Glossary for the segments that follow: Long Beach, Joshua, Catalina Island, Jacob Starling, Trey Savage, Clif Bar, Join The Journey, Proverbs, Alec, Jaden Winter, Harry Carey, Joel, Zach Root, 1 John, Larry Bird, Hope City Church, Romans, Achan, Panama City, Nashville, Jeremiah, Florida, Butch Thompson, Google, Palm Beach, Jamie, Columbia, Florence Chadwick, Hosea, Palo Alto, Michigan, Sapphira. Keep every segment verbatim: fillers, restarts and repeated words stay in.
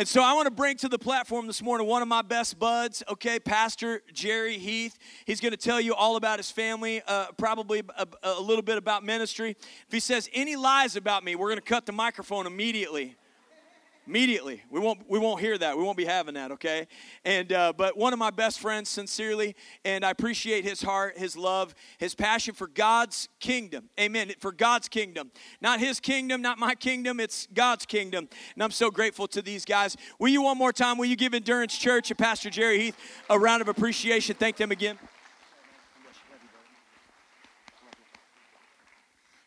And so I want to bring to the platform this morning one of my best buds, okay, Pastor Jerry Heath. He's going to tell you all about his family, uh, probably a, a little bit about ministry. If he says any lies about me, we're going to cut the microphone immediately. Immediately. We won't we won't hear that. We won't be having that, okay? And uh, but one of my best friends, sincerely, and I appreciate his heart, his love, his passion for God's kingdom. Amen. For God's kingdom. Not his kingdom, not my kingdom, it's God's kingdom. And I'm so grateful to these guys. Will you one more time, will you give Endurance Church and Pastor Jerry Heath a round of appreciation? Thank them again.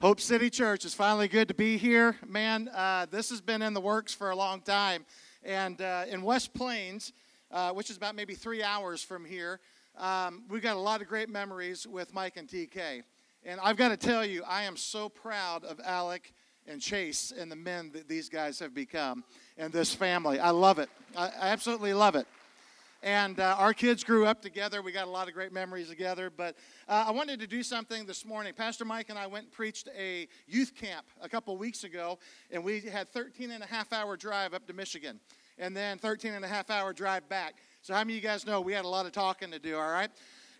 Hope City Church, it's finally good to be here. Man, uh, this has been in the works for a long time. And uh, in West Plains, uh, which is about maybe three hours from here, um, we've got a lot of great memories with Mike and T K. And I've got to tell you, I am so proud of Alec and Chase and the men that these guys have become and this family. I love it. I, I absolutely love it. And uh, our kids grew up together. We got a lot of great memories together. But uh, I wanted to do something this morning. Pastor Mike and I went and preached a youth camp a couple weeks ago, and we had thirteen and a half hour drive up to Michigan, and then thirteen and a half hour drive back. So how many of you guys know we had a lot of talking to do, all right?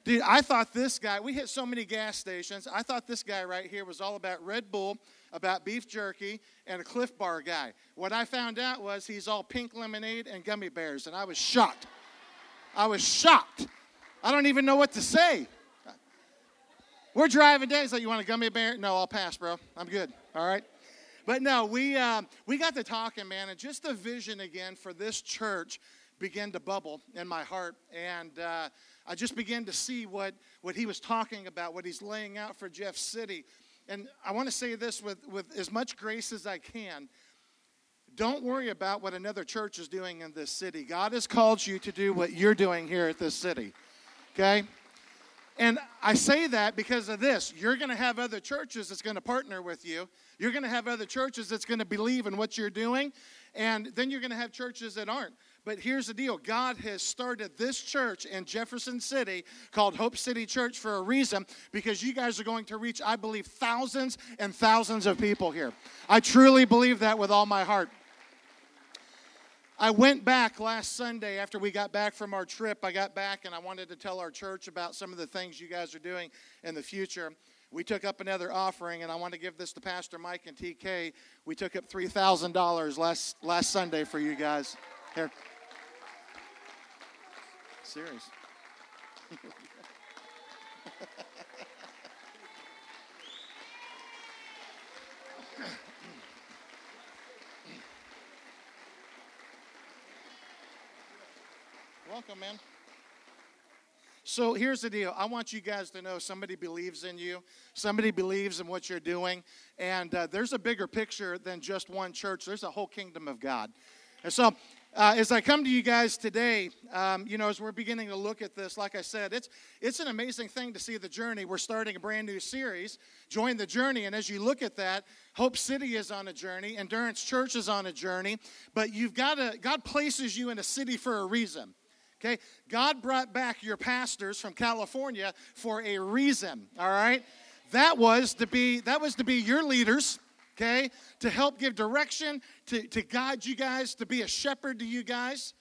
Dude, I thought this guy, we hit so many gas stations. I thought this guy right here was all about Red Bull, about beef jerky, and a Clif Bar guy. What I found out was he's all pink lemonade and gummy bears, and I was shocked. I was shocked. I don't even know what to say. We're driving down. He's like, you want a gummy bear? No, I'll pass, bro. I'm good. All right? But no, we um, we got to talking, man, and just the vision again for this church began to bubble in my heart. And uh, I just began to see what, what he was talking about, what he's laying out for Jeff City. And I want to say this with, with as much grace as I can. Don't worry about what another church is doing in this city. God has called you to do what you're doing here at this city, okay? And I say that because of this. You're going to have other churches that's going to partner with you. You're going to have other churches that's going to believe in what you're doing. And then you're going to have churches that aren't. But here's the deal. God has started this church in Jefferson City called Hope City Church for a reason, because you guys are going to reach, I believe, thousands and thousands of people here. I truly believe that with all my heart. I went back last Sunday after we got back from our trip. I got back and I wanted to tell our church about some of the things you guys are doing in the future. We took up another offering, and I want to give this to Pastor Mike and T K. We took up three thousand dollars last last Sunday for you guys. Here. Serious. Welcome, man. So here's the deal. I want you guys to know somebody believes in you. Somebody believes in what you're doing. And uh, there's a bigger picture than just one church. There's a whole kingdom of God. And so uh, as I come to you guys today, um, you know, as we're beginning to look at this, like I said, it's it's an amazing thing to see the journey. We're starting a brand new series, Join the Journey. And as you look at that, Hope City is on a journey. Endurance Church is on a journey. But you've got to, God places you in a city for a reason. Okay, God brought back your pastors from California for a reason, all right? That was to be that was to be your leaders, okay, to help give direction, to, to guide you guys, to be a shepherd to you guys.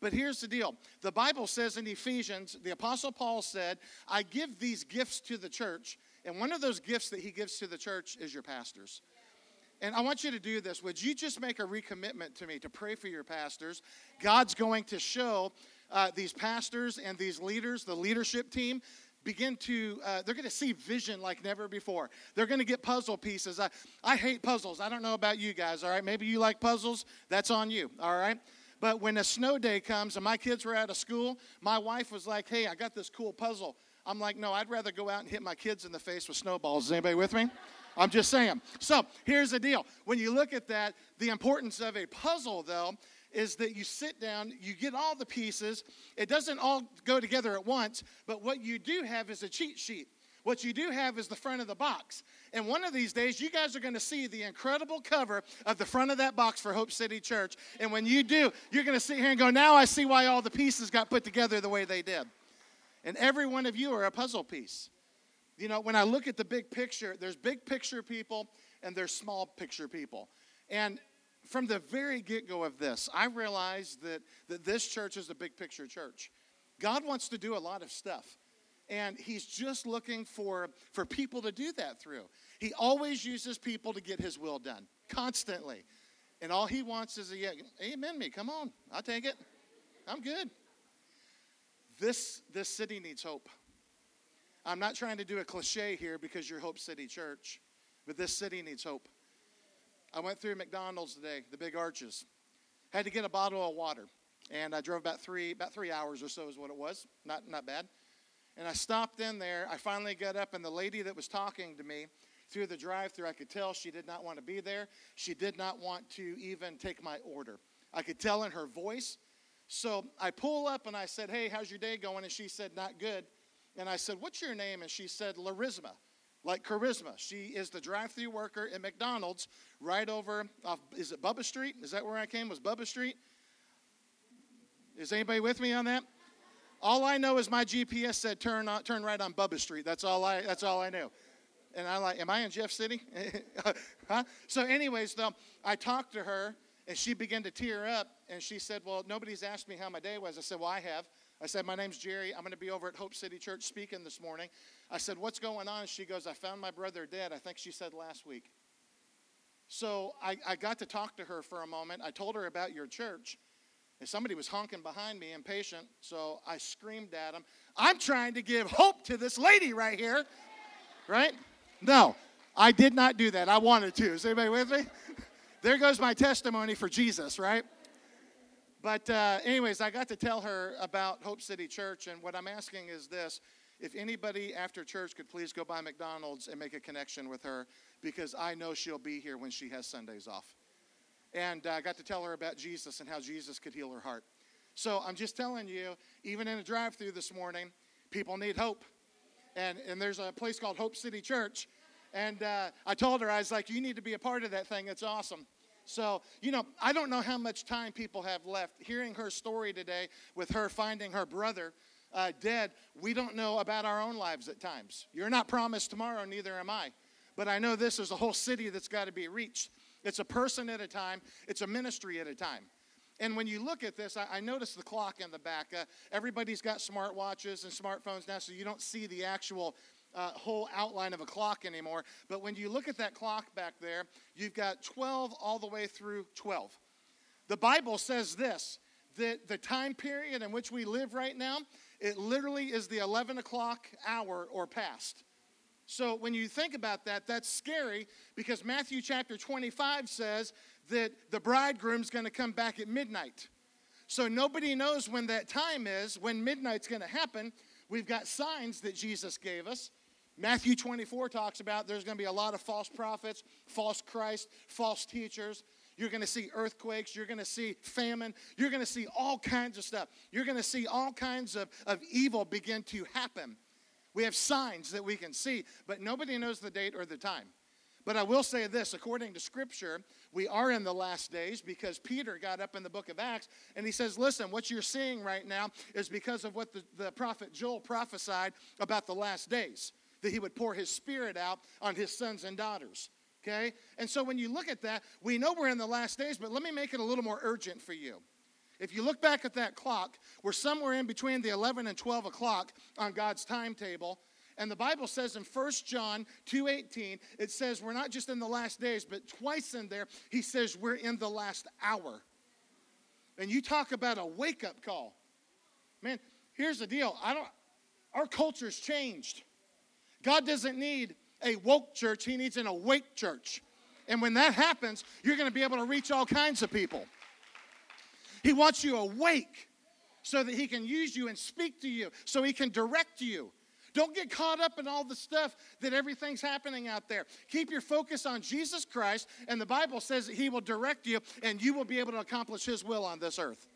But here's the deal. The Bible says in Ephesians, the Apostle Paul said, I give these gifts to the church. And one of those gifts that he gives to the church is your pastors. And I want you to do this. Would you just make a recommitment to me to pray for your pastors? God's going to show Uh, these pastors and these leaders, the leadership team, begin to, uh, they're going to see vision like never before. They're going to get puzzle pieces. I, I hate puzzles. I don't know about you guys, all right? Maybe you like puzzles. That's on you, all right? But when a snow day comes and my kids were out of school, my wife was like, hey, I got this cool puzzle. I'm like, no, I'd rather go out and hit my kids in the face with snowballs. Is anybody with me? I'm just saying. So here's the deal. When you look at that, the importance of a puzzle, though, is that you sit down, you get all the pieces. It doesn't all go together at once, but what you do have is a cheat sheet. What you do have is the front of the box. And one of these days, you guys are going to see the incredible cover of the front of that box for Hope City Church. And when you do, you're going to sit here and go, now I see why all the pieces got put together the way they did. And every one of you are a puzzle piece. You know, when I look at the big picture, there's big picture people and there's small picture people. And from the very get-go of this, I realized that, that this church is a big-picture church. God wants to do a lot of stuff, and he's just looking for, for people to do that through. He always uses people to get his will done, constantly. And all he wants is a, yeah, amen me, come on, I'll take it. I'm good. This, this city needs hope. I'm not trying to do a cliche here because you're Hope City Church, but this city needs hope. I went through McDonald's today, the big arches. Had to get a bottle of water, and I drove about three about three hours or so is what it was. Not not bad. And I stopped in there. I finally got up, and the lady that was talking to me through the drive-thru, I could tell she did not want to be there. She did not want to even take my order. I could tell in her voice. So I pull up, and I said, hey, how's your day going? And she said, not good. And I said, what's your name? And she said, Larisma. Like charisma. She is the drive-thru worker at McDonald's right over off, is it Bubba Street? Is that where I came? Was Bubba Street? Is anybody with me on that? All I know is my G P S said turn on, turn right on Bubba Street. That's all I that's all I knew. And I'm like, am I in Jeff City? huh? So anyways, though, I talked to her and she began to tear up and she said, well, nobody's asked me how my day was. I said, well, I have. I said, my name's Jerry. I'm going to be over at Hope City Church speaking this morning. I said, what's going on? She goes, I found my brother dead. I think she said last week. So I, I got to talk to her for a moment. I told her about your church. And somebody was honking behind me, impatient. So I screamed at him. I'm trying to give hope to this lady right here. Right? No, I did not do that. I wanted to. Is anybody with me? There goes my testimony for Jesus, right? But uh, anyways, I got to tell her about Hope City Church, and what I'm asking is this. If anybody after church could please go by McDonald's and make a connection with her, because I know she'll be here when she has Sundays off. And I got to tell her about Jesus and how Jesus could heal her heart. So I'm just telling you, even in a drive-thru this morning, people need hope. And and there's a place called Hope City Church. And uh, I told her, I was like, you need to be a part of that thing. It's awesome. So, you know, I don't know how much time people have left. Hearing her story today with her finding her brother uh, dead, we don't know about our own lives at times. You're not promised tomorrow, neither am I. But I know this is a whole city that's got to be reached. It's a person at a time. It's a ministry at a time. And when you look at this, I, I noticed the clock in the back. Uh, everybody's got smartwatches and smartphones now, so you don't see the actual Uh, whole outline of a clock anymore. But when you look at that clock back there, you've got twelve all the way through twelve. The Bible says this, that the time period in which we live right now, it literally is the eleven o'clock hour or past. So when you think about that, that's scary because Matthew chapter twenty-five says that the bridegroom's going to come back at midnight. So nobody knows when that time is, when midnight's going to happen. We've got signs that Jesus gave us. Matthew twenty-four talks about there's going to be a lot of false prophets, false Christ, false teachers. You're going to see earthquakes. You're going to see famine. You're going to see all kinds of stuff. You're going to see all kinds of, of evil begin to happen. We have signs that we can see, but nobody knows the date or the time. But I will say this, according to Scripture, we are in the last days because Peter got up in the book of Acts and he says, listen, what you're seeing right now is because of what the, the prophet Joel prophesied about the last days. That he would pour his spirit out on his sons and daughters, okay? And so when you look at that, we know we're in the last days, but let me make it a little more urgent for you. If you look back at that clock, we're somewhere in between the eleven and twelve o'clock on God's timetable, and the Bible says in First John two eighteen, it says we're not just in the last days, but twice in there, he says we're in the last hour. And you talk about a wake-up call. Man, here's the deal. I don't. Our culture's changed. God doesn't need a woke church. He needs an awake church. And when that happens, you're going to be able to reach all kinds of people. He wants you awake so that he can use you and speak to you, so he can direct you. Don't get caught up in all the stuff that everything's happening out there. Keep your focus on Jesus Christ, and the Bible says that he will direct you, and you will be able to accomplish his will on this earth.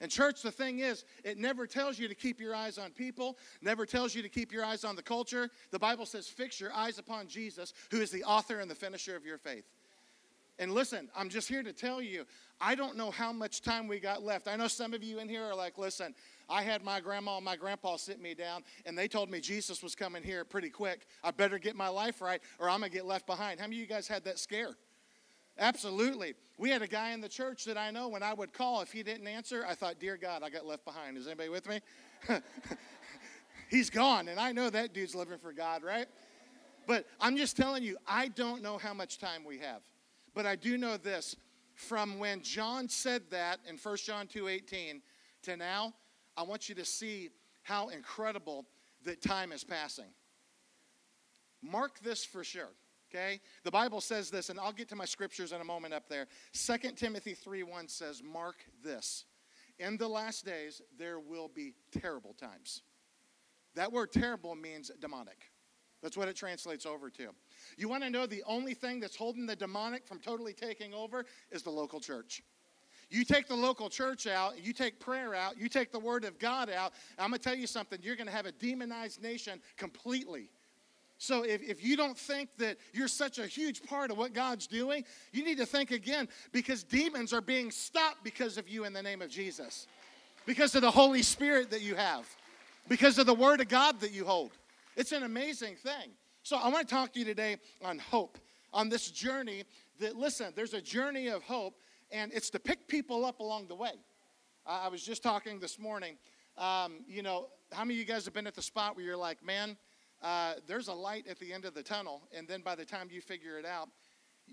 And church, the thing is, it never tells you to keep your eyes on people, never tells you to keep your eyes on the culture. The Bible says, fix your eyes upon Jesus, who is the author and the finisher of your faith. And listen, I'm just here to tell you, I don't know how much time we got left. I know some of you in here are like, listen, I had my grandma and my grandpa sit me down, and they told me Jesus was coming here pretty quick. I better get my life right, or I'm going to get left behind. How many of you guys had that scare? Absolutely. We had a guy in the church that I know when I would call, if he didn't answer, I thought, dear God, I got left behind. Is anybody with me? He's gone, and I know that dude's living for God, right? But I'm just telling you, I don't know how much time we have. But I do know this. From when John said that in First John two eighteen to now, I want you to see how incredible that time is passing. Mark this for sure, okay? The Bible says this, and I'll get to my scriptures in a moment up there. Second Timothy three one says, mark this. In the last days, there will be terrible times. That word terrible means demonic. That's what it translates over to. You want to know the only thing that's holding the demonic from totally taking over is the local church. You take the local church out, you take prayer out, you take the word of God out, I'm going to tell you something, you're going to have a demonized nation completely. So if, if you don't think that you're such a huge part of what God's doing, you need to think again, because demons are being stopped because of you in the name of Jesus, because of the Holy Spirit that you have, because of the word of God that you hold. It's an amazing thing. So I want to talk to you today on hope, on this journey that, listen, there's a journey of hope, and it's to pick people up along the way. Uh, I was just talking this morning. Um, you know, how many of you guys have been at the spot where you're like, man, uh, there's a light at the end of the tunnel, and then by the time you figure it out,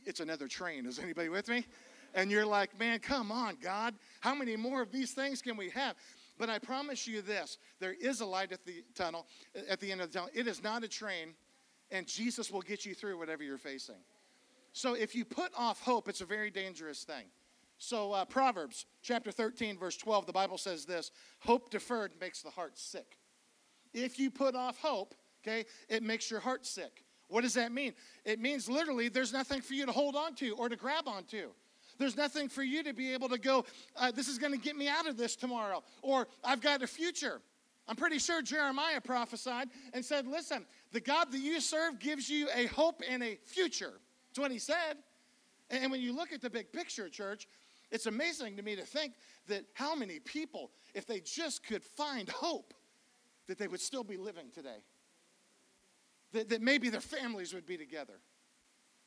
it's another train. Is anybody with me? And you're like, man, come on, God. How many more of these things can we have? But I promise you this, there is a light at the tunnel, at the end of the tunnel. It is not a train, and Jesus will get you through whatever you're facing. So if you put off hope, it's a very dangerous thing. So uh, Proverbs chapter thirteen, verse twelve, the Bible says this, hope deferred makes the heart sick. If you put off hope, okay, it makes your heart sick. What does that mean? It means literally there's nothing for you to hold on to or to grab onto. There's nothing for you to be able to go, uh, this is going to get me out of this tomorrow, or I've got a future. I'm pretty sure Jeremiah prophesied and said, listen, the God that you serve gives you a hope and a future. That's what he said. And when you look at the big picture, church, it's amazing to me to think that how many people, if they just could find hope, that they would still be living today, that, that maybe their families would be together.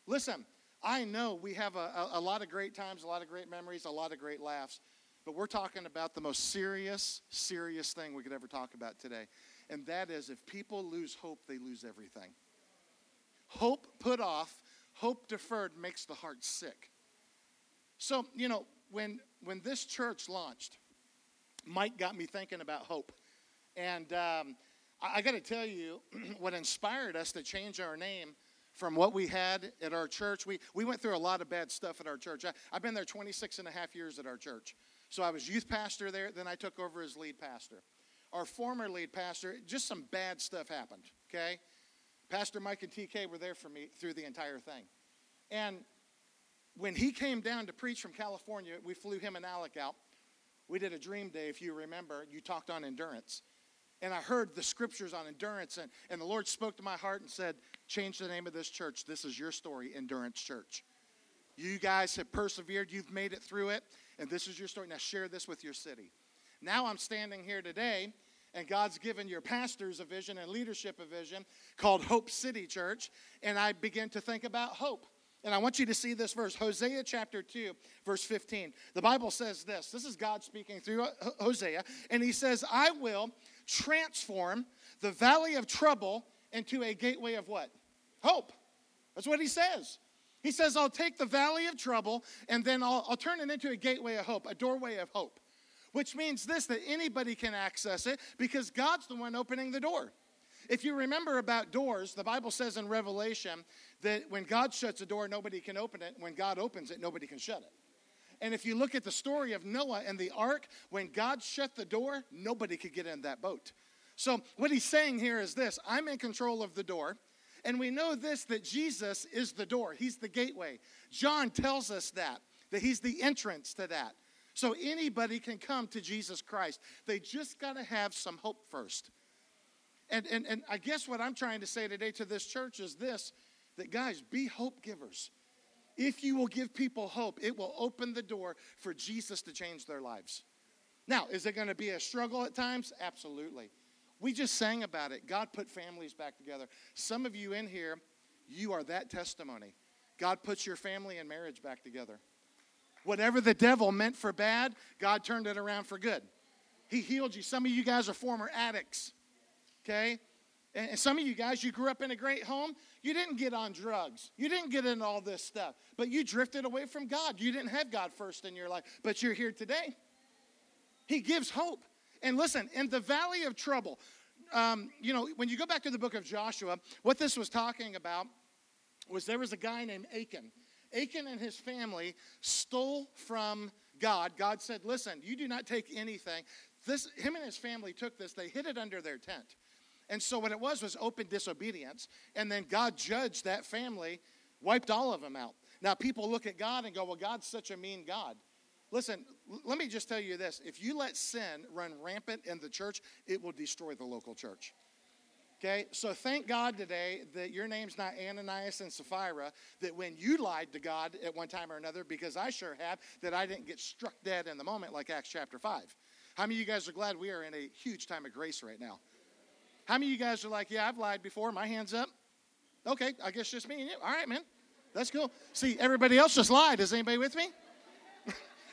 Listen, I know we have a, a lot of great times, a lot of great memories, a lot of great laughs, but we're talking about the most serious, serious thing we could ever talk about today, and that is if people lose hope, they lose everything. Hope put off, hope deferred makes the heart sick. So, you know, when when this church launched, Mike got me thinking about hope, and um, I, I got to tell you what inspired us to change our name from what we had at our church. We we went through a lot of bad stuff at our church. I, I've been there twenty-six and a half years at our church. So I was youth pastor there, then I took over as lead pastor. Our former lead pastor, just some bad stuff happened, okay? Pastor Mike and T K were there for me through the entire thing. And when he came down to preach from California, we flew him and Alec out. We did a dream day, if you remember. You talked on endurance. And I heard the scriptures on endurance, and, and the Lord spoke to my heart and said, change the name of this church. This is your story, Endurance Church. You guys have persevered. You've made it through it, and this is your story. Now share this with your city. Now I'm standing here today, and God's given your pastors a vision and leadership a vision called Hope City Church, and I begin to think about hope. And I want you to see this verse, Hosea chapter two, verse fifteen. The Bible says this. This is God speaking through Hosea, and he says, I will transform the valley of trouble into a gateway of what? Hope. That's what he says. He says, I'll take the valley of trouble, and then I'll, I'll turn it into a gateway of hope, a doorway of hope, which means this, that anybody can access it because God's the one opening the door. If you remember about doors, the Bible says in Revelation that when God shuts a door, nobody can open it. When God opens it, nobody can shut it. And if you look at the story of Noah and the ark, when God shut the door, nobody could get in that boat. So what he's saying here is this, I'm in control of the door, and we know this, that Jesus is the door. He's the gateway. John tells us that, that he's the entrance to that. So anybody can come to Jesus Christ. They just got to have some hope first. And, and and I guess what I'm trying to say today to this church is this, that guys, be hope givers. If you will give people hope, it will open the door for Jesus to change their lives. Now, is it going to be a struggle at times? Absolutely. We just sang about it. God put families back together. Some of you in here, you are that testimony. God puts your family and marriage back together. Whatever the devil meant for bad, God turned it around for good. He healed you. Some of you guys are former addicts, okay? And some of you guys, you grew up in a great home. You didn't get on drugs. You didn't get into all this stuff. But you drifted away from God. You didn't have God first in your life. But you're here today. He gives hope. And listen, in the valley of trouble, um, you know, when you go back to the book of Joshua, what this was talking about was there was a guy named Achan. Achan and his family stole from God. God said, listen, you do not take anything. This, him and his family took this. They hid it under their tent. And so what it was was open disobedience. And then God judged that family, wiped all of them out. Now people look at God and go, well, God's such a mean God. Listen, l- let me just tell you this. If you let sin run rampant in the church, it will destroy the local church. Okay? So thank God today that your name's not Ananias and Sapphira, that when you lied to God at one time or another, because I sure have, that I didn't get struck dead in the moment like Acts chapter five. How many of you guys are glad we are in a huge time of grace right now? How many of you guys are like, yeah, I've lied before. My hand's up. Okay, I guess just me and you. All right, man. That's cool. See, everybody else just lied. Is anybody with me?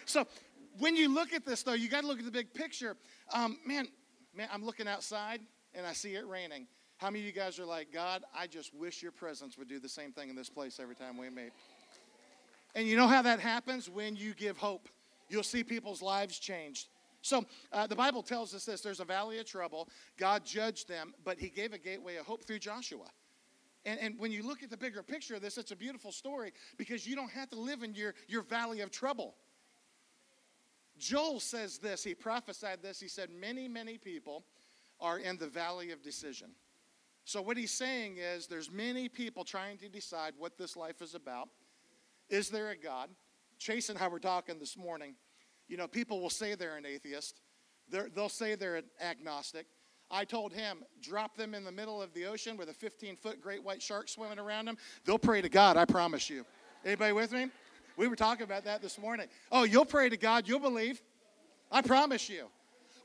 So when you look at this, though, you got to look at the big picture. Um, man, man, I'm looking outside, and I see it raining. How many of you guys are like, God, I just wish your presence would do the same thing in this place every time we meet? And you know how that happens? When you give hope, you'll see people's lives changed. So uh, the Bible tells us this. There's a valley of trouble. God judged them, but he gave a gateway of hope through Joshua. And, and when you look at the bigger picture of this, it's a beautiful story because you don't have to live in your, your valley of trouble. Joel says this. He prophesied this. He said, many, many people are in the valley of decision. So what he's saying is there's many people trying to decide what this life is about. Is there a God? Chase and I were talking this morning. You know, people will say they're an atheist. They're, they'll say they're an agnostic. I told him, drop them in the middle of the ocean with a fifteen-foot great white shark swimming around them. They'll pray to God, I promise you. Anybody with me? We were talking about that this morning. Oh, you'll pray to God. You'll believe. I promise you.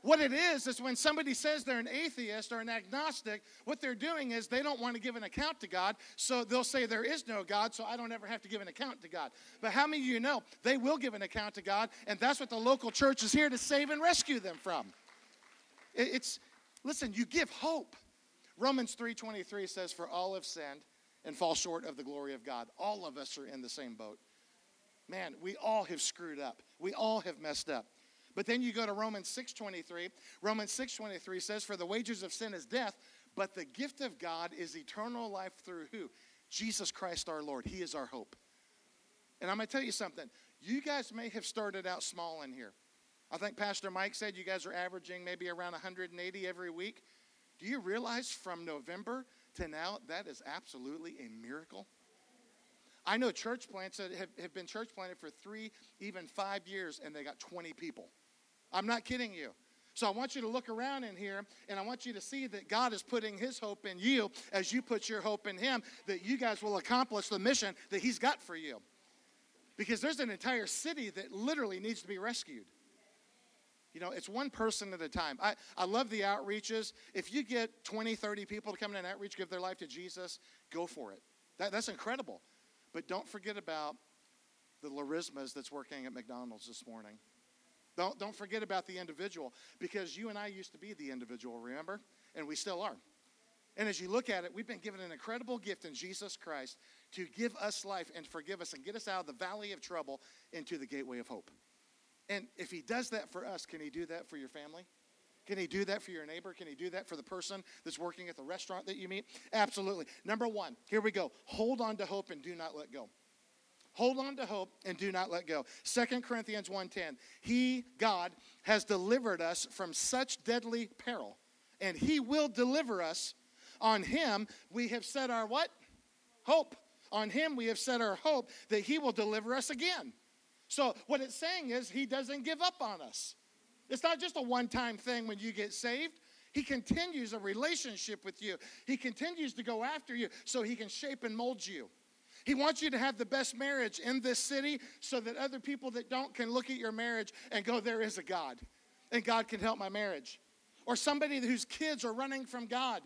What it is is when somebody says they're an atheist or an agnostic, what they're doing is they don't want to give an account to God, so they'll say there is no God, so I don't ever have to give an account to God. But how many of you know they will give an account to God, and that's what the local church is here to save and rescue them from. It's, listen, you give hope. Romans three twenty-three says, for all have sinned and fall short of the glory of God. All of us are in the same boat. Man, we all have screwed up. We all have messed up. But then you go to Romans six twenty-three. Romans six twenty-three says, for the wages of sin is death, but the gift of God is eternal life through who? Jesus Christ our Lord. He is our hope. And I'm going to tell you something. You guys may have started out small in here. I think Pastor Mike said you guys are averaging maybe around one hundred eighty every week. Do you realize from November to now that is absolutely a miracle? I know church plants that have, have been church planted for three, even five years, and they got twenty people. I'm not kidding you. So I want you to look around in here, and I want you to see that God is putting his hope in you as you put your hope in him, that you guys will accomplish the mission that he's got for you. Because there's an entire city that literally needs to be rescued. You know, it's one person at a time. I, I love the outreaches. If you get twenty, thirty people to come in an outreach, give their life to Jesus, go for it. That, that's incredible. But don't forget about the Larismas that's working at McDonald's this morning. Don't, don't forget about the individual, because you and I used to be the individual, remember? And we still are. And as you look at it, we've been given an incredible gift in Jesus Christ to give us life and forgive us and get us out of the valley of trouble into the gateway of hope. And if he does that for us, can he do that for your family? Can he do that for your neighbor? Can he do that for the person that's working at the restaurant that you meet? Absolutely. Number one, here we go. Hold on to hope and do not let go. Hold on to hope and do not let go. Second Corinthians one ten, he, God, has delivered us from such deadly peril, and he will deliver us. On him we have set our what? Hope. On him we have set our hope that he will deliver us again. So what it's saying is he doesn't give up on us. It's not just a one-time thing when you get saved. He continues a relationship with you. He continues to go after you so he can shape and mold you. He wants you to have the best marriage in this city so that other people that don't can look at your marriage and go, there is a God, and God can help my marriage. Or somebody whose kids are running from God,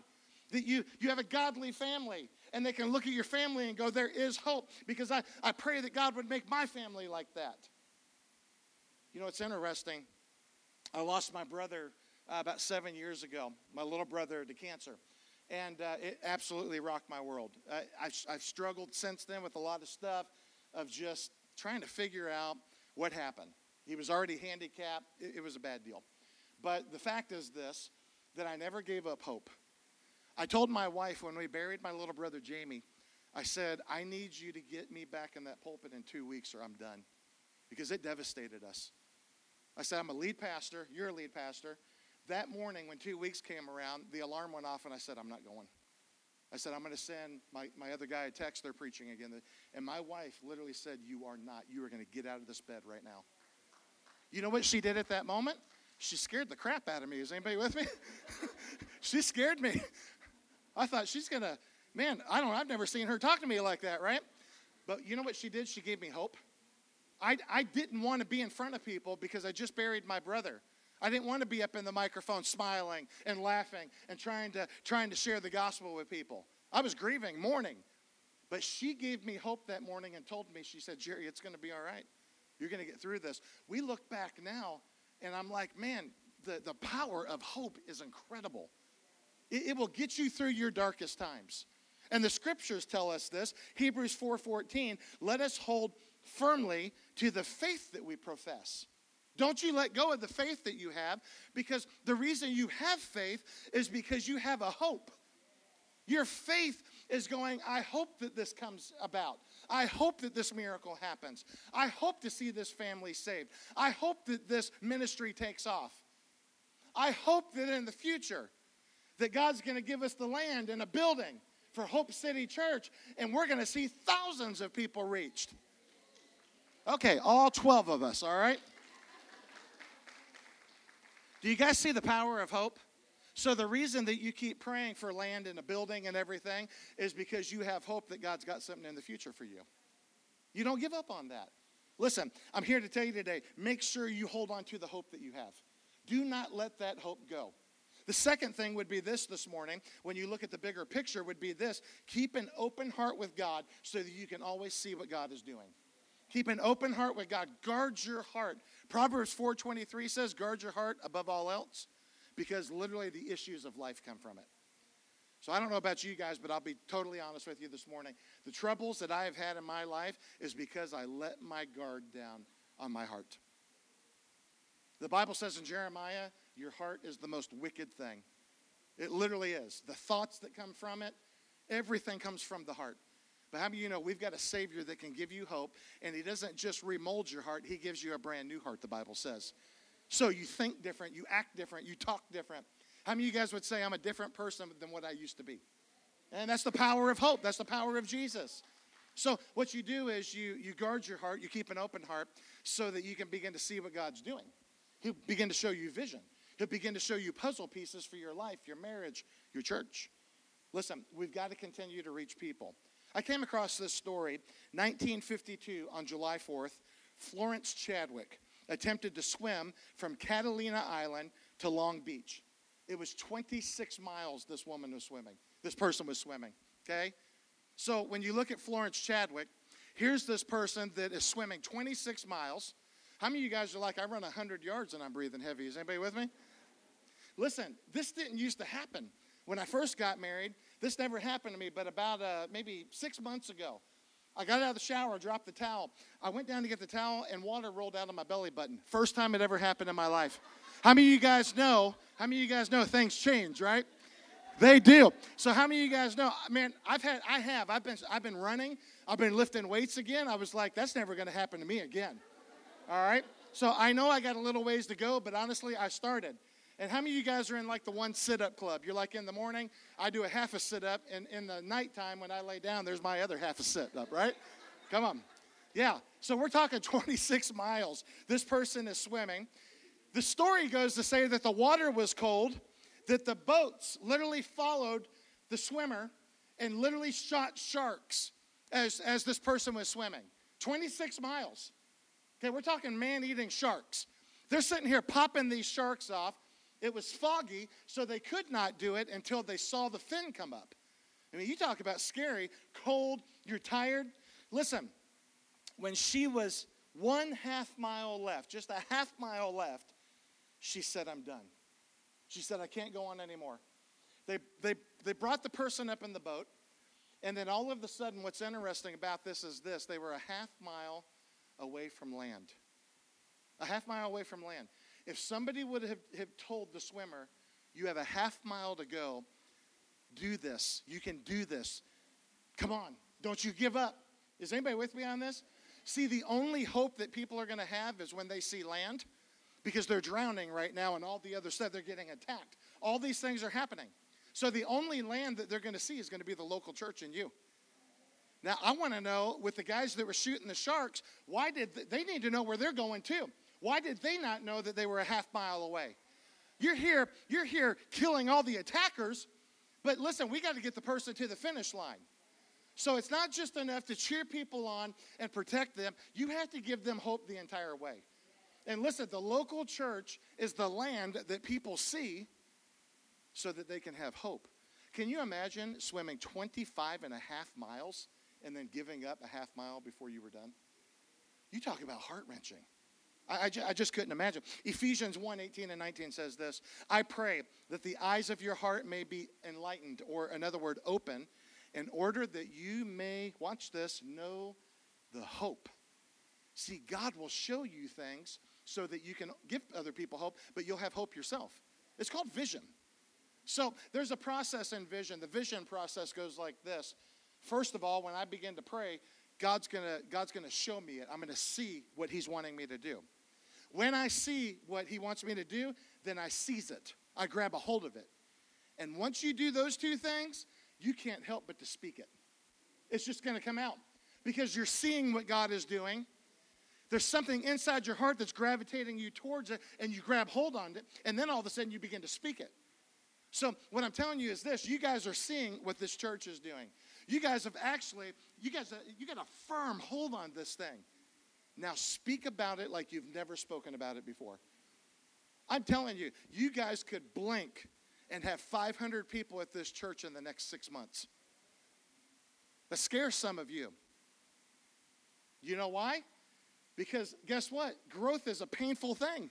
that you, you have a godly family. and they can look at your family and go, there is hope, because I, I pray that God would make my family like that. You know, it's interesting. I lost my brother uh, about seven years ago, my little brother, to cancer. And uh, it absolutely rocked my world. Uh, I've, I've struggled since then with a lot of stuff of just trying to figure out what happened. He was already handicapped. It, it was a bad deal. But the fact is this, that I never gave up hope. I told my wife when we buried my little brother Jamie, I said, I need you to get me back in that pulpit in two weeks or I'm done. Because it devastated us. I said, I'm a lead pastor. You're a lead pastor. That morning when two weeks came around, the alarm went off and I said, I'm not going. I said, I'm going to send my, my other guy a text. They're preaching again. And my wife literally said, you are not. You are going to get out of this bed right now. You know what she did at that moment? She scared the crap out of me. Is anybody with me? She scared me. I thought she's going to, man, I don't know. I've never seen her talk to me like that, right? But you know what she did? She gave me hope. I, I didn't want to be in front of people because I just buried my brother. I didn't want to be up in the microphone smiling and laughing and trying to trying to share the gospel with people. I was grieving, mourning. But she gave me hope that morning and told me, she said, Jerry, it's going to be all right. You're going to get through this. We look back now, and I'm like, man, the, the power of hope is incredible. It, it will get you through your darkest times. And the scriptures tell us this. Hebrews four fourteen, let us hold firmly to the faith that we profess. Don't you let go of the faith that you have, because the reason you have faith is because you have a hope. Your faith is going, I hope that this comes about. I hope that this miracle happens. I hope to see this family saved. I hope that this ministry takes off. I hope that in the future that God's going to give us the land and a building for Hope City Church, and we're going to see thousands of people reached. Okay, all twelve of us, all right? Do you guys see the power of hope? So the reason that you keep praying for land and a building and everything is because you have hope that God's got something in the future for you. You don't give up on that. Listen, I'm here to tell you today, make sure you hold on to the hope that you have. Do not let that hope go. The second thing would be this this morning, when you look at the bigger picture, would be this. Keep an open heart with God so that you can always see what God is doing. Keep an open heart with God. Guard your heart. Proverbs four twenty-three says, guard your heart above all else, because literally the issues of life come from it. So I don't know about you guys, but I'll be totally honest with you this morning. The troubles that I have had in my life is because I let my guard down on my heart. The Bible says in Jeremiah, your heart is the most wicked thing. It literally is. The thoughts that come from it, everything comes from the heart. But how many of you know we've got a Savior that can give you hope, and he doesn't just remold your heart. He gives you a brand new heart, the Bible says. So you think different, you act different, you talk different. How many of you guys would say I'm a different person than what I used to be? And that's the power of hope. That's the power of Jesus. So what you do is you, you guard your heart, you keep an open heart so that you can begin to see what God's doing. He'll begin to show you vision. He'll begin to show you puzzle pieces for your life, your marriage, your church. Listen, we've got to continue to reach people. I came across this story, nineteen fifty-two, on July fourth, Florence Chadwick attempted to swim from Catalina Island to Long Beach. It was twenty-six miles this woman was swimming, this person was swimming, okay? So when you look at Florence Chadwick, here's this person that is swimming twenty-six miles. How many of you guys are like, I run one hundred yards and I'm breathing heavy? Is anybody with me? Listen, this didn't used to happen. When I first got married, this never happened to me, but about uh, maybe six months ago, I got out of the shower, dropped the towel. I went down to get the towel, and water rolled out of my belly button. First time it ever happened in my life. How many of you guys know, how many of you guys know things change, right? They do. So how many of you guys know, man, I've had, I have, I've been, I've been running. I've been lifting weights again. I was like, that's never going to happen to me again. All right? So I know I got a little ways to go, but honestly, I started. And how many of you guys are in like the one sit-up club? You're like in the morning, I do a half a sit-up, and in the nighttime when I lay down, there's my other half a sit-up, right? Come on. Yeah, so we're talking twenty-six miles. This person is swimming. The story goes to say that the water was cold, that the boats literally followed the swimmer and literally shot sharks as, as this person was swimming. twenty-six miles. Okay, we're talking man-eating sharks. They're sitting here popping these sharks off. It was foggy, so they could not do it until they saw the fin come up. I mean, you talk about scary, cold, you're tired. Listen, when she was one half mile left, just a half mile left, she said, I'm done. She said, I can't go on anymore. They they they brought the person up in the boat, and then all of a sudden, what's interesting about this is this. They were a half mile away from land. A half mile away from land. If somebody would have, have told the swimmer, you have a half mile to go, do this. You can do this. Come on. Don't you give up. Is anybody with me on this? See, the only hope that people are going to have is when they see land, because they're drowning right now and all the other stuff, they're getting attacked. All these things are happening. So the only land that they're going to see is going to be the local church and you. Now, I want to know, with the guys that were shooting the sharks, why did they, they need to know where they're going to? Why did they not know that they were a half mile away? You're here, you're here killing all the attackers, but listen, we got to get the person to the finish line. So it's not just enough to cheer people on and protect them. You have to give them hope the entire way. And listen, the local church is the land that people see, so that they can have hope. Can you imagine swimming twenty-five and a half miles and then giving up a half mile before you were done? You talk about heart-wrenching. I, I, ju- I just couldn't imagine. Ephesians one, eighteen and nineteen says this, I pray that the eyes of your heart may be enlightened, or another word, open, in order that you may, watch this, know the hope. See, God will show you things so that you can give other people hope, but you'll have hope yourself. It's called vision. So there's a process in vision. The vision process goes like this. First of all, when I begin to pray, God's gonna, God's gonna show me it. I'm gonna see what he's wanting me to do. When I see what he wants me to do, then I seize it. I grab a hold of it. And once you do those two things, you can't help but to speak it. It's just gonna come out because you're seeing what God is doing. There's something inside your heart that's gravitating you towards it, and you grab hold on it, and then all of a sudden you begin to speak it. So what I'm telling you is this, you guys are seeing what this church is doing. You guys have actually, you guys, you got a firm hold on this thing. Now speak about it like you've never spoken about it before. I'm telling you, you guys could blink and have five hundred people at this church in the next six months. That scares some of you. You know why? Because guess what? Growth is a painful thing.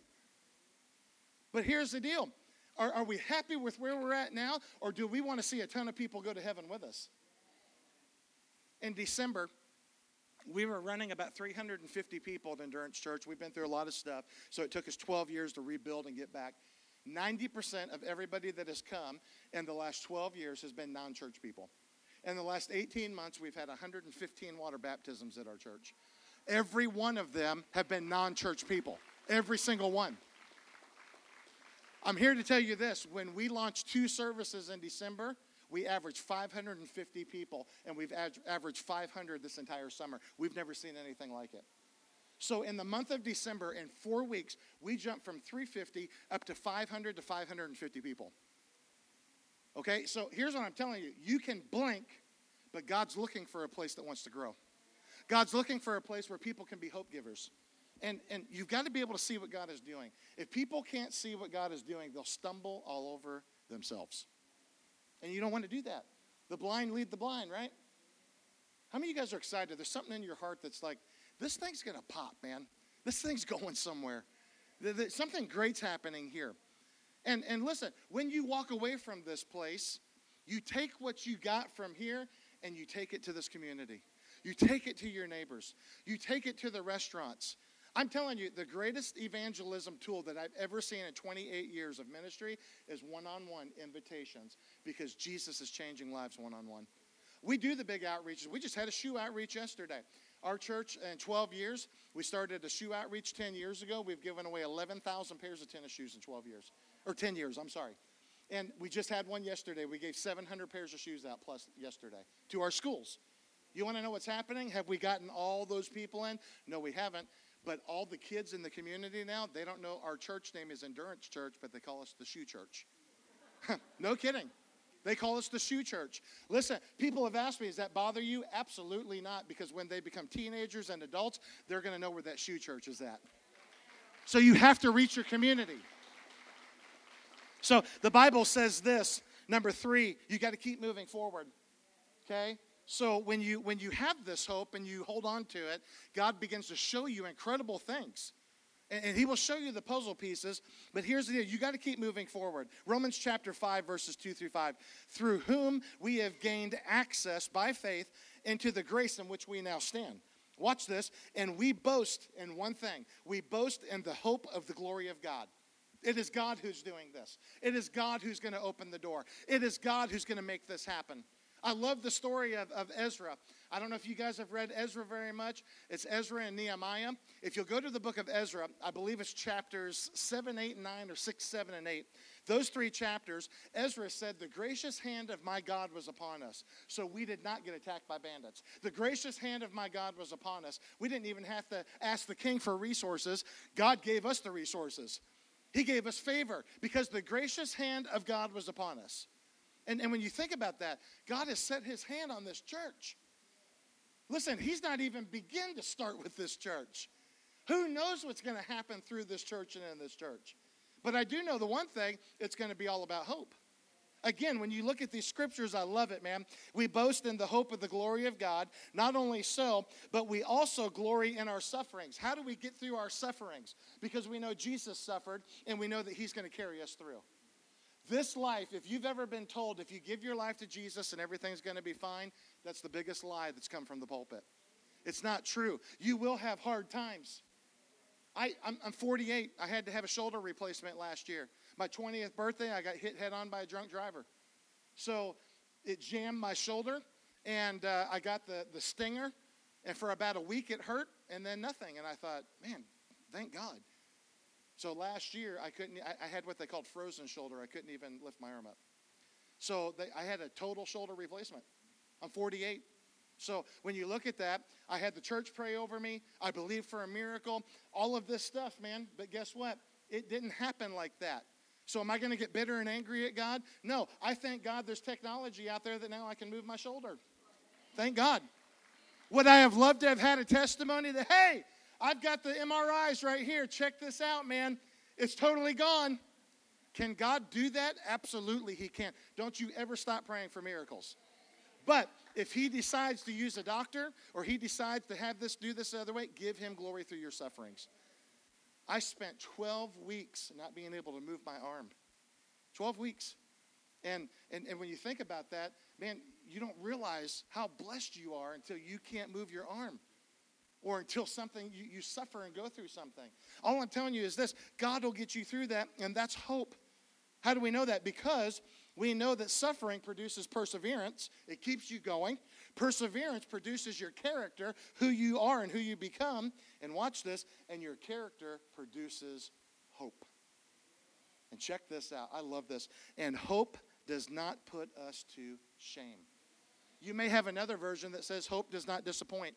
But here's the deal. Are, are we happy with where we're at now, or do we want to see a ton of people go to heaven with us? In December, we were running about three hundred fifty people at Endurance Church. We've been through a lot of stuff, so it took us twelve years to rebuild and get back. ninety percent of everybody that has come in the last twelve years has been non-church people. In the last eighteen months, we've had one hundred fifteen water baptisms at our church. Every one of them have been non-church people, every single one. I'm here to tell you this. When we launched two services in December, we averaged five hundred fifty people, and we've averaged five hundred this entire summer. We've never seen anything like it. So in the month of December, in four weeks, we jumped from three hundred fifty up to five hundred to five hundred fifty people. Okay, so here's what I'm telling you. You can blink, but God's looking for a place that wants to grow. God's looking for a place where people can be hope givers. And and you've got to be able to see what God is doing. If people can't see what God is doing, they'll stumble all over themselves. And you don't want to do that. The blind lead the blind, right? How many of you guys are excited? There's something in your heart that's like, this thing's going to pop, man. This thing's going somewhere. The, the, something great's happening here. And and listen, when you walk away from this place, you take what you got from here and you take it to this community. You take it to your neighbors. You take it to the restaurants. I'm telling you, the greatest evangelism tool that I've ever seen in twenty-eight years of ministry is one-on-one invitations, because Jesus is changing lives one-on-one. We do the big outreaches. We just had a shoe outreach yesterday. Our church, in twelve years, we started a shoe outreach ten years ago. We've given away eleven thousand pairs of tennis shoes in twelve years, or ten years, I'm sorry. And we just had one yesterday. We gave seven hundred pairs of shoes out plus yesterday to our schools. You want to know what's happening? Have we gotten all those people in? No, we haven't. But all the kids in the community now, they don't know our church name is Endurance Church, but they call us the Shoe Church. No kidding. They call us the Shoe Church. Listen, people have asked me, does that bother you? Absolutely not, because when they become teenagers and adults, they're going to know where that Shoe Church is at. So you have to reach your community. So the Bible says this, number three, you got to keep moving forward. okay? So when you when you have this hope and you hold on to it, God begins to show you incredible things. And, and he will show you the puzzle pieces. But here's the deal. You got to keep moving forward. Romans chapter five, verses two through five. Through whom we have gained access by faith into the grace in which we now stand. Watch this. And we boast in one thing. We boast in the hope of the glory of God. It is God who's doing this. It is God who's going to open the door. It is God who's going to make this happen. I love the story of, of Ezra. I don't know if you guys have read Ezra very much. It's Ezra and Nehemiah. If you'll go to the book of Ezra, I believe it's chapters seven, eight, and nine, or six, seven, and eight. Those three chapters, Ezra said, the gracious hand of my God was upon us, so we did not get attacked by bandits. The gracious hand of my God was upon us. We didn't even have to ask the king for resources. God gave us the resources. He gave us favor because the gracious hand of God was upon us. And, and when you think about that, God has set his hand on this church. Listen, he's not even begin to start with this church. Who knows what's going to happen through this church and in this church? But I do know the one thing, it's going to be all about hope. Again, when you look at these scriptures, I love it, man. We boast in the hope of the glory of God. Not only so, but we also glory in our sufferings. How do we get through our sufferings? Because we know Jesus suffered, and we know that he's going to carry us through. This life, if you've ever been told, if you give your life to Jesus and everything's going to be fine, that's the biggest lie that's come from the pulpit. It's not true. You will have hard times. I, I'm, I'm forty-eight. I had to have a shoulder replacement last year. My twentieth birthday, I got hit head-on by a drunk driver. So it jammed my shoulder, and uh, I got the, the stinger, and for about a week it hurt, and then nothing. And I thought, man, thank God. So last year, I couldn't. I, I had what they called frozen shoulder. I couldn't even lift my arm up. So they, I had a total shoulder replacement. I'm forty-eight. So when you look at that, I had the church pray over me. I believed for a miracle. All of this stuff, man. But guess what? It didn't happen like that. So am I going to get bitter and angry at God? No. I thank God there's technology out there that now I can move my shoulder. Thank God. Would I have loved to have had a testimony that, hey, I've got the M R Is right here. Check this out, man. It's totally gone. Can God do that? Absolutely, he can. Don't you ever stop praying for miracles. But if he decides to use a doctor or he decides to have this do this the other way, give him glory through your sufferings. I spent twelve weeks not being able to move my arm. twelve weeks. And, and and when you think about that, man, you don't realize how blessed you are until you can't move your arm. Or until something, you, you suffer and go through something. All I'm telling you is this, God will get you through that, and that's hope. How do we know that? Because we know that suffering produces perseverance. It keeps you going. Perseverance produces your character, who you are and who you become. And watch this, and your character produces hope. And check this out. I love this. And hope does not put us to shame. You may have another version that says hope does not disappoint.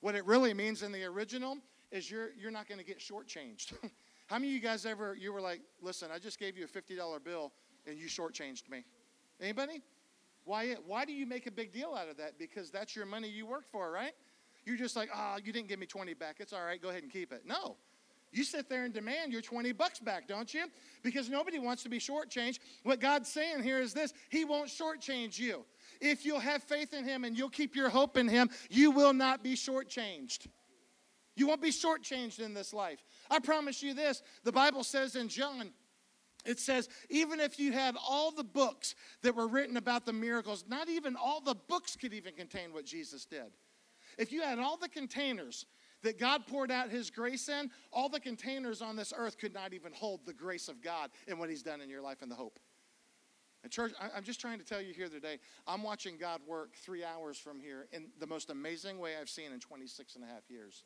What it really means in the original is you're you're not going to get shortchanged. How many of you guys ever, you were like, listen, I just gave you a fifty dollar bill and you shortchanged me? Anybody? Why Why do you make a big deal out of that? Because that's your money you work for, right? You're just like, oh, you didn't give me twenty back. It's all right. Go ahead and keep it. No. You sit there and demand your twenty bucks back, don't you? Because nobody wants to be shortchanged. What God's saying here is this. He won't shortchange you. If you'll have faith in him and you'll keep your hope in him, you will not be shortchanged. You won't be shortchanged in this life. I promise you this. The Bible says in John, it says, even if you had all the books that were written about the miracles, not even all the books could even contain what Jesus did. If you had all the containers that God poured out his grace in, all the containers on this earth could not even hold the grace of God and what he's done in your life and the hope. And church, I'm just trying to tell you here today, I'm watching God work three hours from here in the most amazing way I've seen in twenty-six and a half years.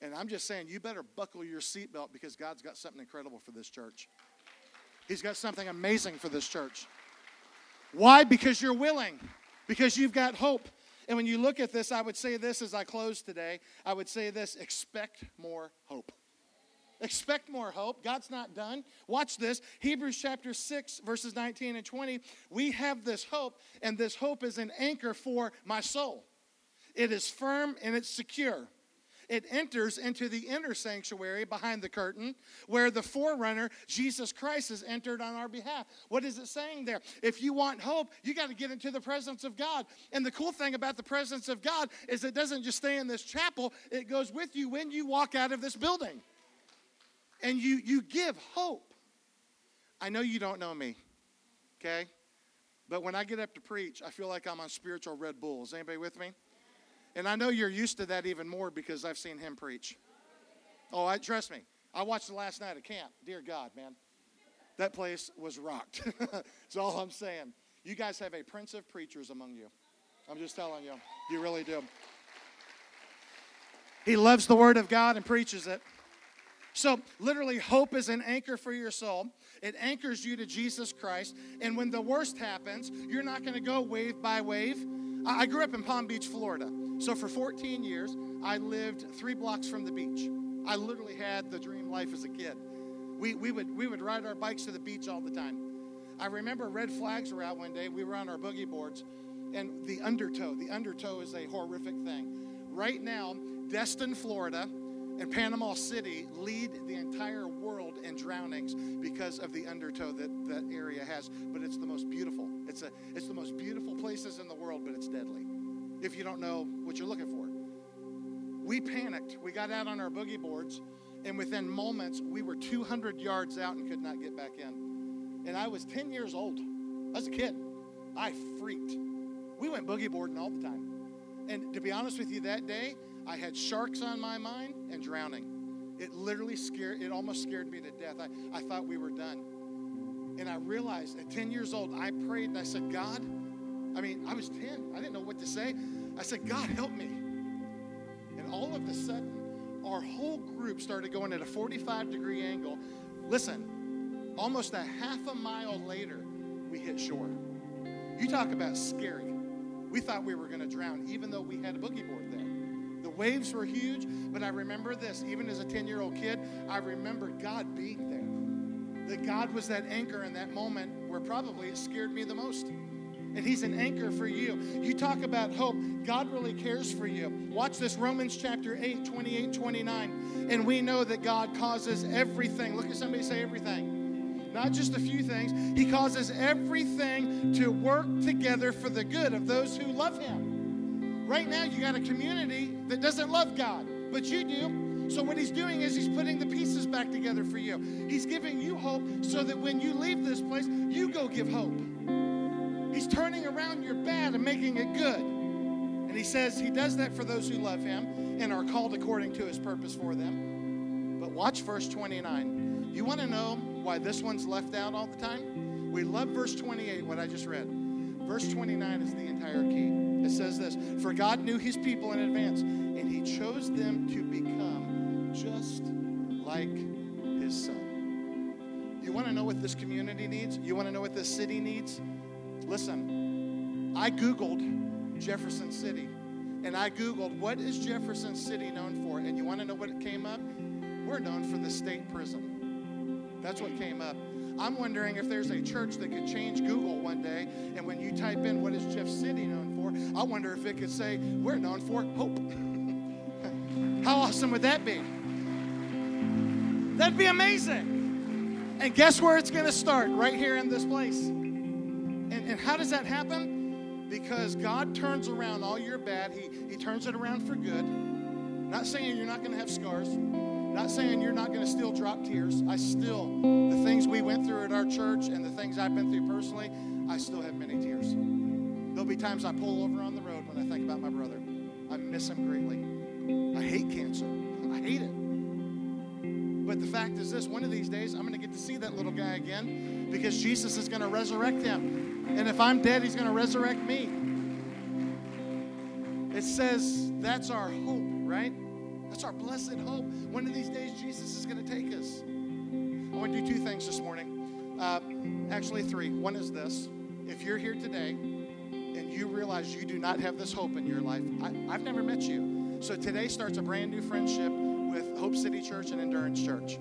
And I'm just saying, you better buckle your seatbelt because God's got something incredible for this church. He's got something amazing for this church. Why? Because you're willing. Because you've got hope. And when you look at this, I would say this as I close today. I would say this, expect more hope. Expect more hope. God's not done. Watch this. Hebrews chapter six, verses nineteen and twenty. We have this hope, and this hope is an anchor for my soul. It is firm and it's secure. it enters into the inner sanctuary behind the curtain where the forerunner, Jesus Christ, has entered on our behalf. What is it saying there? If you want hope, you got to get into the presence of God. And the cool thing about the presence of God is it doesn't just stay in this chapel. It goes with you when you walk out of this building. And you, you give hope. I know you don't know me, okay? But when I get up to preach, I feel like I'm on spiritual Red Bull. Is anybody with me? And I know you're used to that even more because I've seen him preach. Oh, I trust me. I watched it last night at camp. Dear God, man. That place was rocked. That's all I'm saying. You guys have a prince of preachers among you. I'm just telling you. You really do. He loves the word of God and preaches it. So literally, hope is an anchor for your soul. It anchors you to Jesus Christ. And when the worst happens, you're not going to go wave by wave. I grew up in Palm Beach, Florida. So for fourteen years, I lived three blocks from the beach. I literally had the dream life as a kid. We we would we would ride our bikes to the beach all the time. I remember red flags were out one day. We were on our boogie boards. And the undertow, the undertow is a horrific thing. Right now, Destin, Florida, and Panama City lead the entire world in drownings because of the undertow that that area has. But it's the most beautiful. It's a it's the most beautiful places in the world, but it's deadly if you don't know what you're looking for. We panicked. We got out on our boogie boards, and within moments, we were two hundred yards out and could not get back in. And I was ten years old. I was a kid. I freaked. We went boogie boarding all the time. And to be honest with you, that day, I had sharks on my mind and drowning. It literally scared, it almost scared me to death. I, I thought we were done. And I realized at ten years old, I prayed and I said, God, I mean, I was ten. I didn't know what to say. I said, God, help me. And all of a sudden, our whole group started going at a forty-five degree angle. Listen, almost a half a mile later, we hit shore. You talk about scary. We thought we were going to drown, even though we had a boogie board there. The waves were huge, but I remember this. Even as a ten-year-old kid, I remember God being there. That God was that anchor in that moment where probably it scared me the most. And he's an anchor for you. You talk about hope. God really cares for you. Watch this, Romans chapter eight, twenty-eight, twenty-nine. And we know that God causes everything. Look at somebody say everything. Not just a few things. He causes everything to work together for the good of those who love him. Right now, you got a community that doesn't love God, but you do. So what he's doing is he's putting the pieces back together for you. He's giving you hope so that when you leave this place, you go give hope. He's turning around your bad and making it good. And he says he does that for those who love him and are called according to his purpose for them. But watch verse twenty-nine. You want to know why this one's left out all the time? We love verse twenty-eight, what I just read. Verse twenty-nine is the entire key. It says this, for God knew his people in advance, and he chose them to become just like his son. You want to know what this community needs? You want to know what this city needs? Listen, I Googled Jefferson City, and I Googled, what is Jefferson City known for? And you want to know what came up? We're known for the state prison. That's what came up. I'm wondering if there's a church that could change Google one day, and when you type in, what is Jeff City known for? I wonder if it could say, we're known for hope. How awesome would that be? That'd be amazing. And guess where it's going to start? Right here in this place. And, and how does that happen? Because God turns around all your bad. He, he turns it around for good. Not saying you're not going to have scars. Not saying you're not going to still drop tears. I still, the things we went through at our church and the things I've been through personally, I still have many tears. There'll be times I pull over on the road when I think about my brother. I miss him greatly. I hate cancer. I hate it. But the fact is this, one of these days, I'm going to get to see that little guy again because Jesus is going to resurrect him. And if I'm dead, he's going to resurrect me. It says that's our hope, right? That's our blessed hope. One of these days, Jesus is going to take us. I want to do two things this morning. Uh, actually, three. One is this. If you're here today and you realize you do not have this hope in your life, I, I've never met you. So today starts a brand new friendship with Hope City Church and Endurance Church.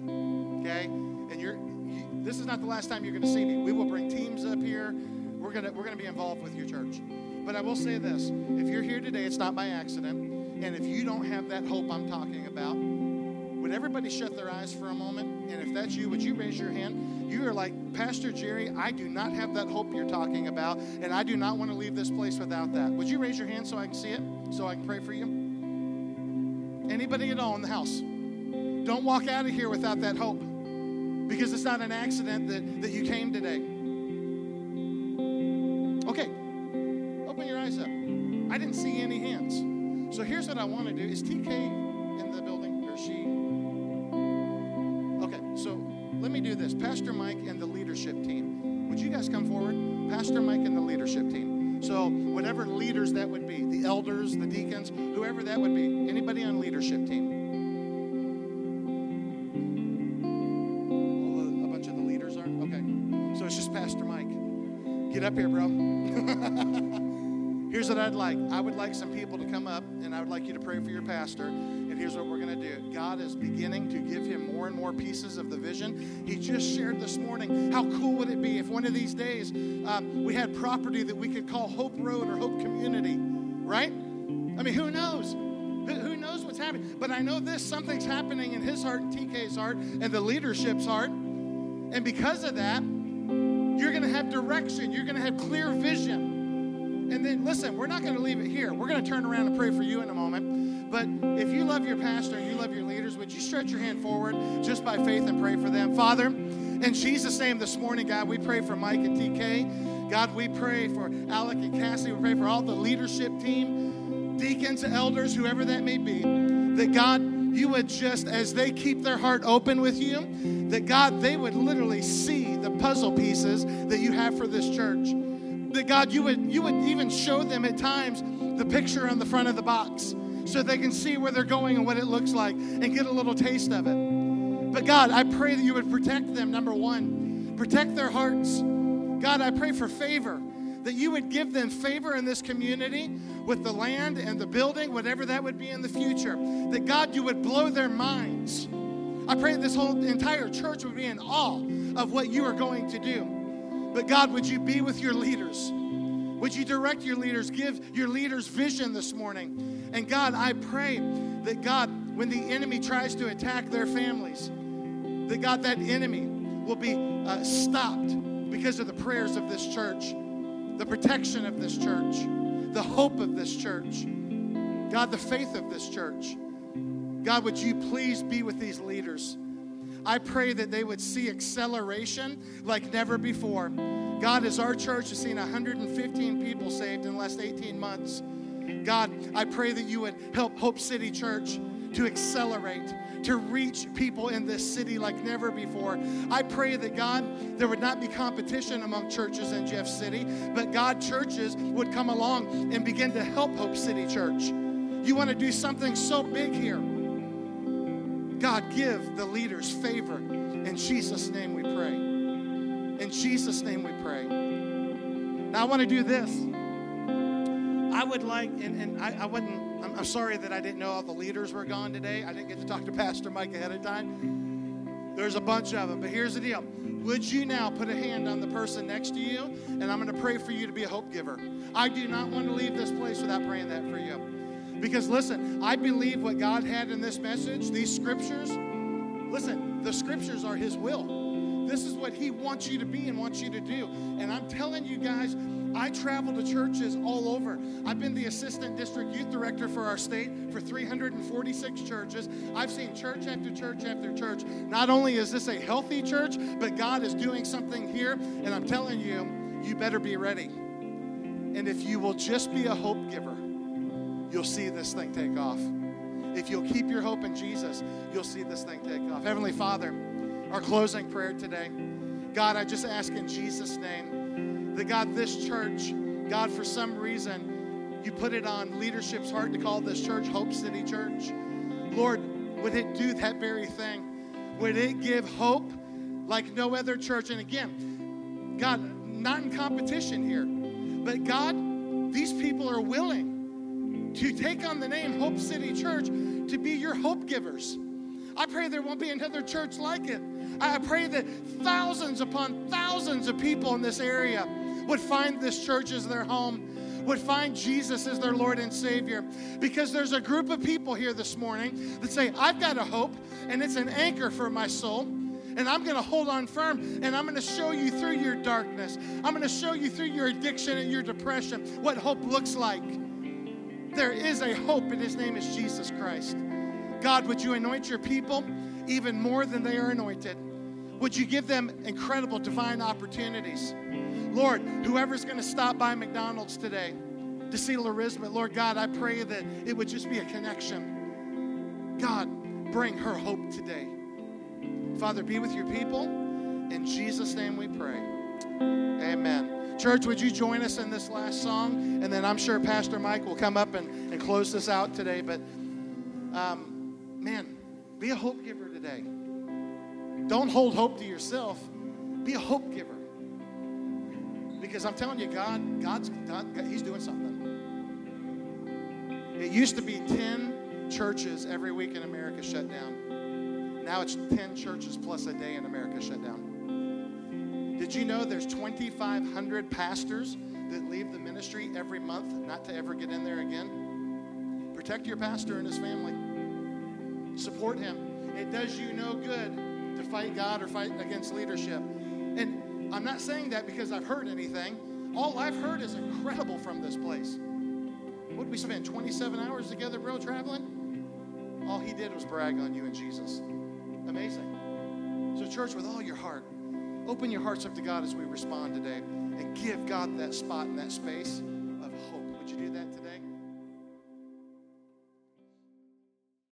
Okay? And you're. You, this is not the last time you're going to see me. We will bring teams up here. We're going to, we're going to be involved with your church. But I will say this. If you're here today, it's not by accident. And if you don't have that hope I'm talking about, would everybody shut their eyes for a moment? And if that's you, would you raise your hand? You are like, Pastor Jerry, I do not have that hope you're talking about, and I do not want to leave this place without that. Would you raise your hand so I can see it, so I can pray for you? Anybody at all in the house? Don't walk out of here without that hope, because it's not an accident that, that you came today. Okay, open your eyes up. I didn't see any hands. So here's what I want to do. Is T K in the building, or she? Okay, so let me do this. Pastor Mike and the leadership team. Would you guys come forward? Pastor Mike and the leadership team. So whatever leaders that would be, the elders, the deacons, whoever that would be, anybody on leadership team. Get up here, bro. Here's what I'd like. I would like some people to come up, and I would like you to pray for your pastor. And here's what we're going to do. God is beginning to give him more and more pieces of the vision. He just shared this morning, how cool would it be if one of these days um, we had property that we could call Hope Road or Hope Community, right? I mean, who knows? Who knows what's happening? But I know this, something's happening in his heart, and T K's heart, and the leadership's heart. And because of that, you're going to have direction. You're going to have clear vision. And then, listen, we're not going to leave it here. We're going to turn around and pray for you in a moment. But if you love your pastor and you love your leaders, would you stretch your hand forward just by faith and pray for them? Father, in Jesus' name this morning, God, we pray for Mike and T K. God, we pray for Alec and Cassie. We pray for all the leadership team, deacons, elders, whoever that may be, that, God, you would just, as they keep their heart open with you, that, God, they would literally see the puzzle pieces that you have for this church. That, God, you would you would even show them at times the picture on the front of the box so they can see where they're going and what it looks like and get a little taste of it. But, God, I pray that you would protect them, number one. Protect their hearts. God, I pray for favor, that you would give them favor in this community with the land and the building, whatever that would be in the future. That, God, you would blow their minds. I pray that this whole entire church would be in awe of what you are going to do. But, God, would you be with your leaders? Would you direct your leaders? Give your leaders vision this morning. And, God, I pray that, God, when the enemy tries to attack their families, that, God, that enemy will be uh, stopped because of the prayers of this church, the protection of this church, the hope of this church, God, the faith of this church. God, would you please be with these leaders? I pray that they would see acceleration like never before. God, as our church has seen one hundred fifteen people saved in the last eighteen months, God, I pray that you would help Hope City Church to accelerate, to reach people in this city like never before. I pray that, God, there would not be competition among churches in Jeff City, but, God, churches would come along and begin to help Hope City Church. You want to do something so big here. God, give the leaders favor. In Jesus' name we pray. In Jesus' name we pray. Now, I want to do this. I would like, and, and I, I wouldn't, I'm sorry that I didn't know all the leaders were gone today. I didn't get to talk to Pastor Mike ahead of time. There's a bunch of them, but here's the deal. Would you now put a hand on the person next to you, and I'm going to pray for you to be a hope giver. I do not want to leave this place without praying that for you. Because, listen, I believe what God had in this message, these scriptures, listen, the scriptures are his will. This is what he wants you to be and wants you to do. And I'm telling you guys, I travel to churches all over. I've been the assistant district youth director for our state for three hundred forty-six churches. I've seen church after church after church. Not only is this a healthy church, but God is doing something here. And I'm telling you, you better be ready. And if you will just be a hope giver, you'll see this thing take off. If you'll keep your hope in Jesus, you'll see this thing take off. Heavenly Father, our closing prayer today. God, I just ask in Jesus' name, that, God, this church, God, for some reason, you put it on leadership's heart to call this church Hope City Church. Lord, would it do that very thing? Would it give hope like no other church? And again, God, not in competition here, but, God, these people are willing to take on the name Hope City Church to be your hope givers. I pray there won't be another church like it. I pray that thousands upon thousands of people in this area would find this church as their home, would find Jesus as their Lord and Savior. Because there's a group of people here this morning that say, I've got a hope, and it's an anchor for my soul. And I'm going to hold on firm, and I'm going to show you through your darkness. I'm going to show you through your addiction and your depression what hope looks like. There is a hope, and his name is Jesus Christ. God, would you anoint your people even more than they are anointed? Would you give them incredible divine opportunities? Lord, whoever's going to stop by McDonald's today to see Larisma, Lord God, I pray that it would just be a connection. God, bring her hope today. Father, be with your people. In Jesus' name we pray. Amen. Church, would you join us in this last song? And then I'm sure Pastor Mike will come up and, and close this out today. But, um, man, be a hope giver today. Don't hold hope to yourself. Be a hope giver. Because I'm telling you, God, God's done, God, he's doing something. It used to be ten churches every week in America shut down. Now it's ten churches plus a day in America shut down. Did you know there's twenty-five hundred pastors that leave the ministry every month not to ever get in there again? Protect your pastor and his family. Support him. It does you no good to fight God or fight against leadership. And I'm not saying that because I've heard anything. All I've heard is incredible from this place. What did we spend, twenty-seven hours together, bro, traveling? All he did was brag on you and Jesus. Amazing. So church, with all your heart, open your hearts up to God as we respond today and give God that spot and that space of hope. Would you do that today?